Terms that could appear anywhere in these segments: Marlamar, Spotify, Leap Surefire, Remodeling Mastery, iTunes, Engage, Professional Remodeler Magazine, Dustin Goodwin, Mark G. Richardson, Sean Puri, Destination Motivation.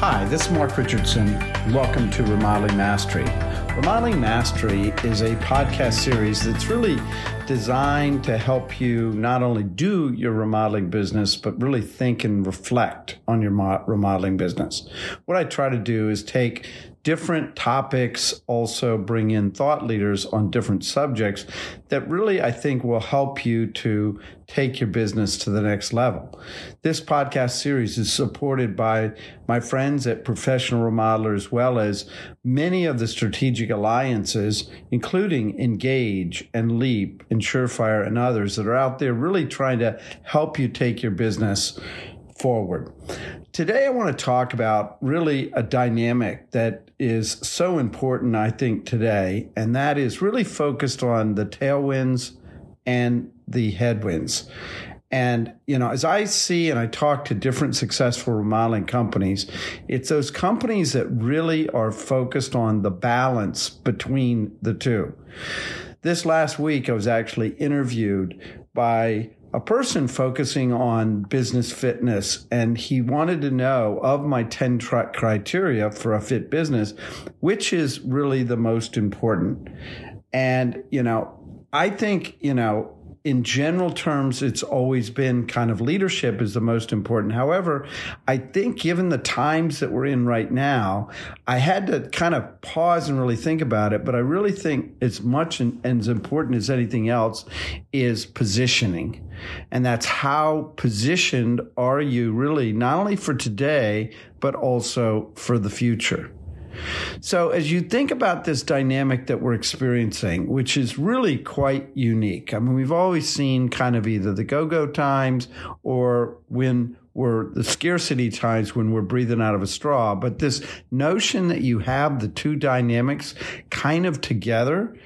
Hi, this is Mark Richardson. Welcome to Remodeling Mastery. Remodeling Mastery is a podcast series that's really designed to help you not only do your remodeling business, but really think and reflect on your remodeling business. What I try to do is take different topics, also bring in thought leaders on different subjects that really I think will help you to take your business to the next level. This podcast series is supported by my friends at Professional Remodeler, as well as many of the strategic alliances, including Engage and Leap and Surefire and others that are out there really trying to help you take your business forward. Today, I want to talk about really a dynamic that is so important, I think, today, and that is really focused on the tailwinds and the headwinds. And, you know, as I see and I talk to different successful remodeling companies, it's those companies that really are focused on the balance between the two. This last week, I was actually interviewed by a person focusing on business fitness, and he wanted to know of my 10 criteria for a fit business, which is really the most important. And, you know, I think, you know, in general terms, it's always been kind of leadership is the most important. However, I think given the times that we're in right now, I had to kind of pause and really think about it. But I really think as much and as important as anything else is positioning. And that's how positioned are you really, not only for today, but also for the future. So as you think about this dynamic that we're experiencing, which is really quite unique, I mean, we've always seen kind of either the go-go times or when we're the scarcity times when we're breathing out of a straw. But this notion that you have the two dynamics kind of together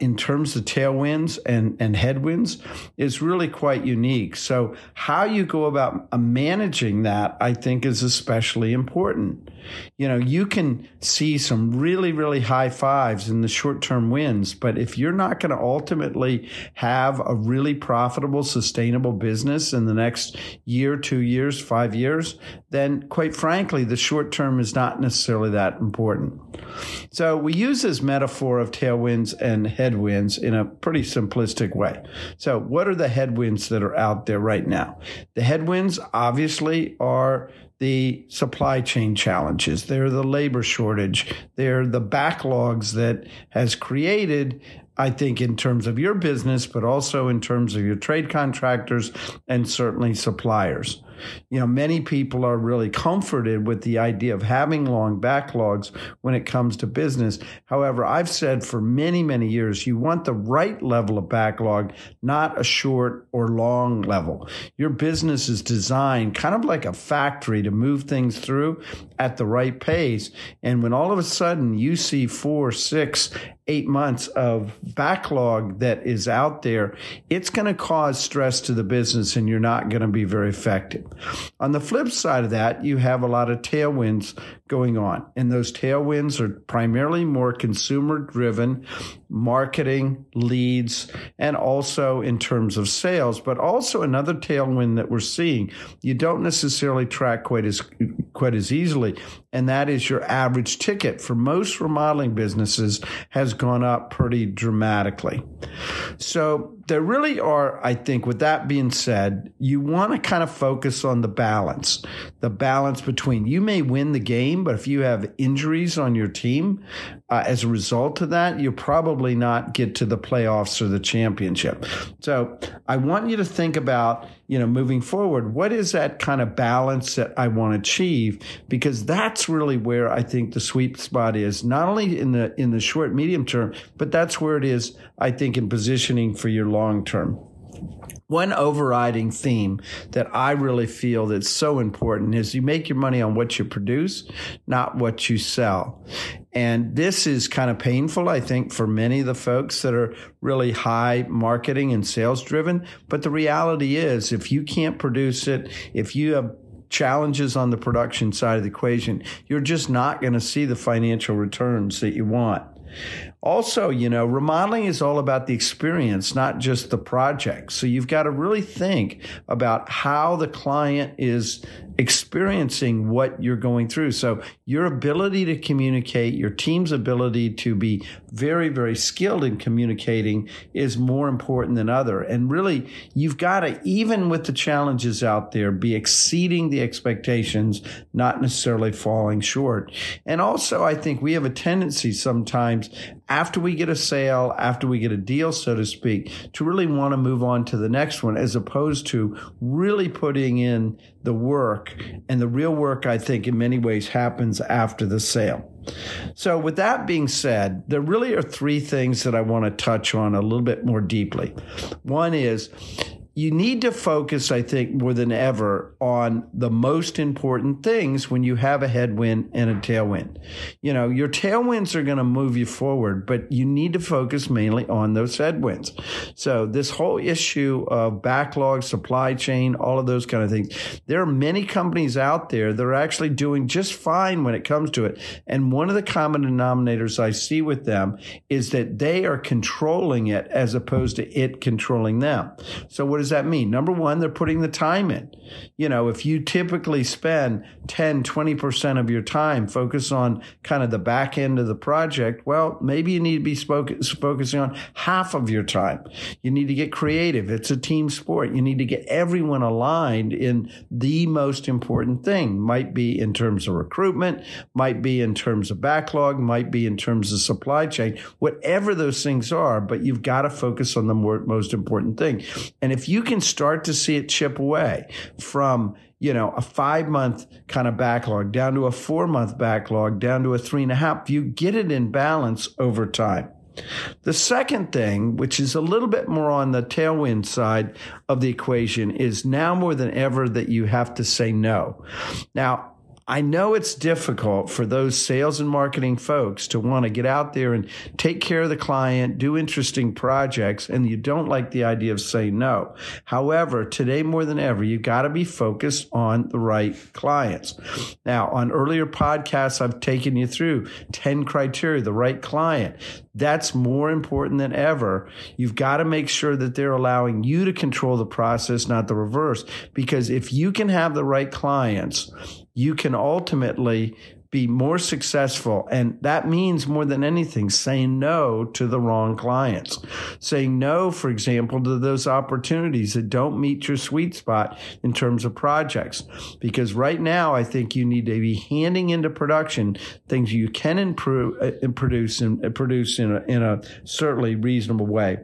in terms of tailwinds and headwinds is really quite unique. So how you go about managing that, I think, is especially important. You know, you can see some really, really high fives in the short-term wins, but if you're not going to ultimately have a really profitable, sustainable business in the next year, 2 years, 5 years, then quite frankly, the short term is not necessarily that important. So we use this metaphor of tailwinds and headwinds in a pretty simplistic way. So what are the headwinds that are out there right now? The headwinds obviously are the supply chain challenges. They're the labor shortage. They're the backlogs that has created, I think, in terms of your business, but also in terms of your trade contractors and certainly suppliers. You know, many people are really comforted with the idea of having long backlogs when it comes to business. However, I've said for many, many years, you want the right level of backlog, not a short or long level. Your business is designed kind of like a factory to move things through at the right pace. And when all of a sudden you see 4, 6, 8 months of backlog that is out there, it's going to cause stress to the business and you're not going to be very effective. On the flip side of that, you have a lot of tailwinds going on. And those tailwinds are primarily more consumer-driven, marketing, leads, and also in terms of sales. But also another tailwind that we're seeing, you don't necessarily track quite as easily, and that is your average ticket for most remodeling businesses has gone up pretty dramatically. So there really are, I think, with that being said, you want to kind of focus on the balance between you may win the game, but if you have injuries on your team, as a result of that, you'll probably not get to the playoffs or the championship. So I want you to think about, you know, moving forward, what is that kind of balance that I want to achieve? Because that's really where I think the sweet spot is, not only in the short, medium term, but that's where it is, I think, in positioning for your long term. One overriding theme that I really feel that's so important is you make your money on what you produce, not what you sell. And this is kind of painful, I think, for many of the folks that are really high marketing and sales driven. But the reality is, if you can't produce it, if you have challenges on the production side of the equation, you're just not going to see the financial returns that you want. Also, remodeling is all about the experience, not just the project. So you've got to really think about how the client is experiencing what you're going through. So your ability to communicate, your team's ability to be very, very skilled in communicating is more important than other. And really, you've got to, even with the challenges out there, be exceeding the expectations, not necessarily falling short. And also, I think we have a tendency sometimes after we get a sale, after we get a deal, so to speak, to really want to move on to the next one, as opposed to really putting in the work. And the real work, I think, in many ways happens after the sale. So with that being said, there really are three things that I want to touch on a little bit more deeply. One is, you need to focus, I think, more than ever on the most important things when you have a headwind and a tailwind. Your tailwinds are going to move you forward, but you need to focus mainly on those headwinds. So this whole issue of backlog, supply chain, all of those kind of things, there are many companies out there that are actually doing just fine when it comes to it. And one of the common denominators I see with them is that they are controlling it as opposed to it controlling them. So what is that mean? Number one, they're putting the time in. If you typically spend 10, 20% of your time focus on kind of the back end of the project, well, maybe you need to be focusing on half of your time. You need to get creative. It's a team sport. You need to get everyone aligned in the most important thing. Might be in terms of recruitment, might be in terms of backlog, might be in terms of supply chain, whatever those things are, but you've got to focus on the most important thing. And if you can start to see it chip away from, a 5-month kind of backlog down to a 4-month backlog down to a 3.5, you get it in balance over time. The second thing, which is a little bit more on the tailwind side of the equation, is now more than ever that you have to say no. Now, I know it's difficult for those sales and marketing folks to want to get out there and take care of the client, do interesting projects, and you don't like the idea of saying no. However, today more than ever, you've got to be focused on the right clients. Now, on earlier podcasts, I've taken you through 10 criteria, the right client. That's more important than ever. You've got to make sure that they're allowing you to control the process, not the reverse, because if you can have the right clients, you can ultimately be more successful. And that means more than anything, saying no to the wrong clients, saying no, for example, to those opportunities that don't meet your sweet spot in terms of projects. Because right now, I think you need to be handing into production things you can improve and produce in a certainly reasonable way.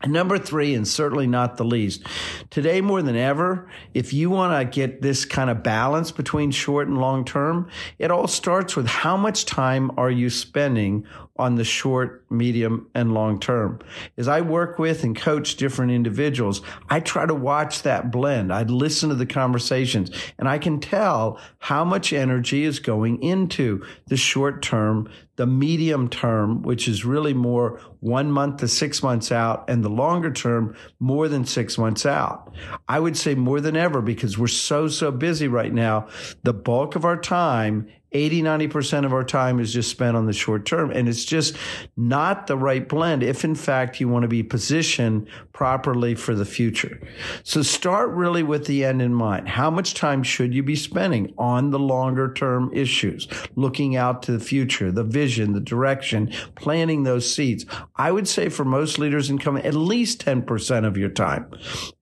And number three, and certainly not the least, today more than ever, if you want to get this kind of balance between short and long term, it all starts with how much time are you spending on the short, medium, and long term. As I work with and coach different individuals, I try to watch that blend. I listen to the conversations, and I can tell how much energy is going into the short term, the medium term, which is really more 1 month to 6 months out, and the longer term, more than 6 months out. I would say more than ever, because we're so busy right now, the bulk of our time, 80, 90% of our time is just spent on the short term. And it's just not the right blend if, in fact, you want to be positioned properly for the future. So start really with the end in mind. How much time should you be spending on the longer term issues, looking out to the future, the vision, the direction, planting those seeds? I would say for most leaders in company, at least 10% of your time.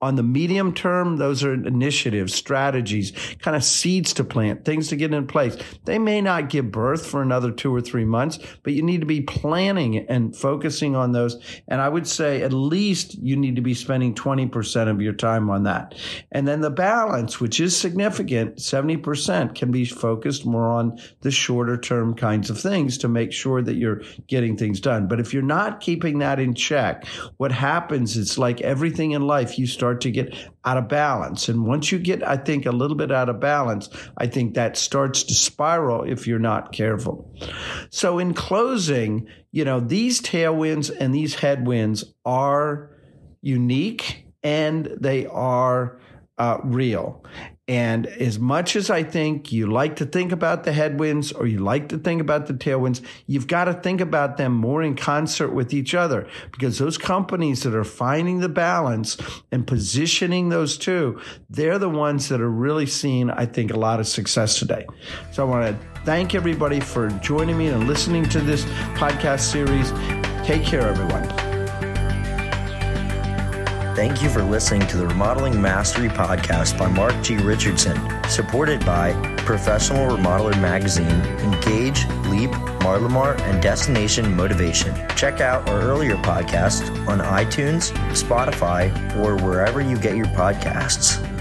On the medium term, those are initiatives, strategies, kind of seeds to plant, things to get in place. They may not give birth for another 2 or 3 months, but you need to be planning and focusing on those. And I would say at least you need to be spending 20% of your time on that. And then the balance, which is significant, 70% can be focused more on the shorter term kinds of things to make sure that you're getting things done. But if you're not keeping that in check, what happens is, like everything in life, you start to get out of balance. And once you get, I think, a little bit out of balance, I think that starts to spiral if you're not careful. So in closing, these tailwinds and these headwinds are unique and they are real. And as much as I think you like to think about the headwinds or you like to think about the tailwinds, you've got to think about them more in concert with each other, because those companies that are finding the balance and positioning those two, they're the ones that are really seeing, I think, a lot of success today. So I want to thank everybody for joining me and listening to this podcast series. Take care, everyone. Thank you for listening to the Remodeling Mastery Podcast by Mark G. Richardson, supported by Professional Remodeler Magazine, Engage, Leap, Marlamar, and Destination Motivation. Check out our earlier podcasts on iTunes, Spotify, or wherever you get your podcasts.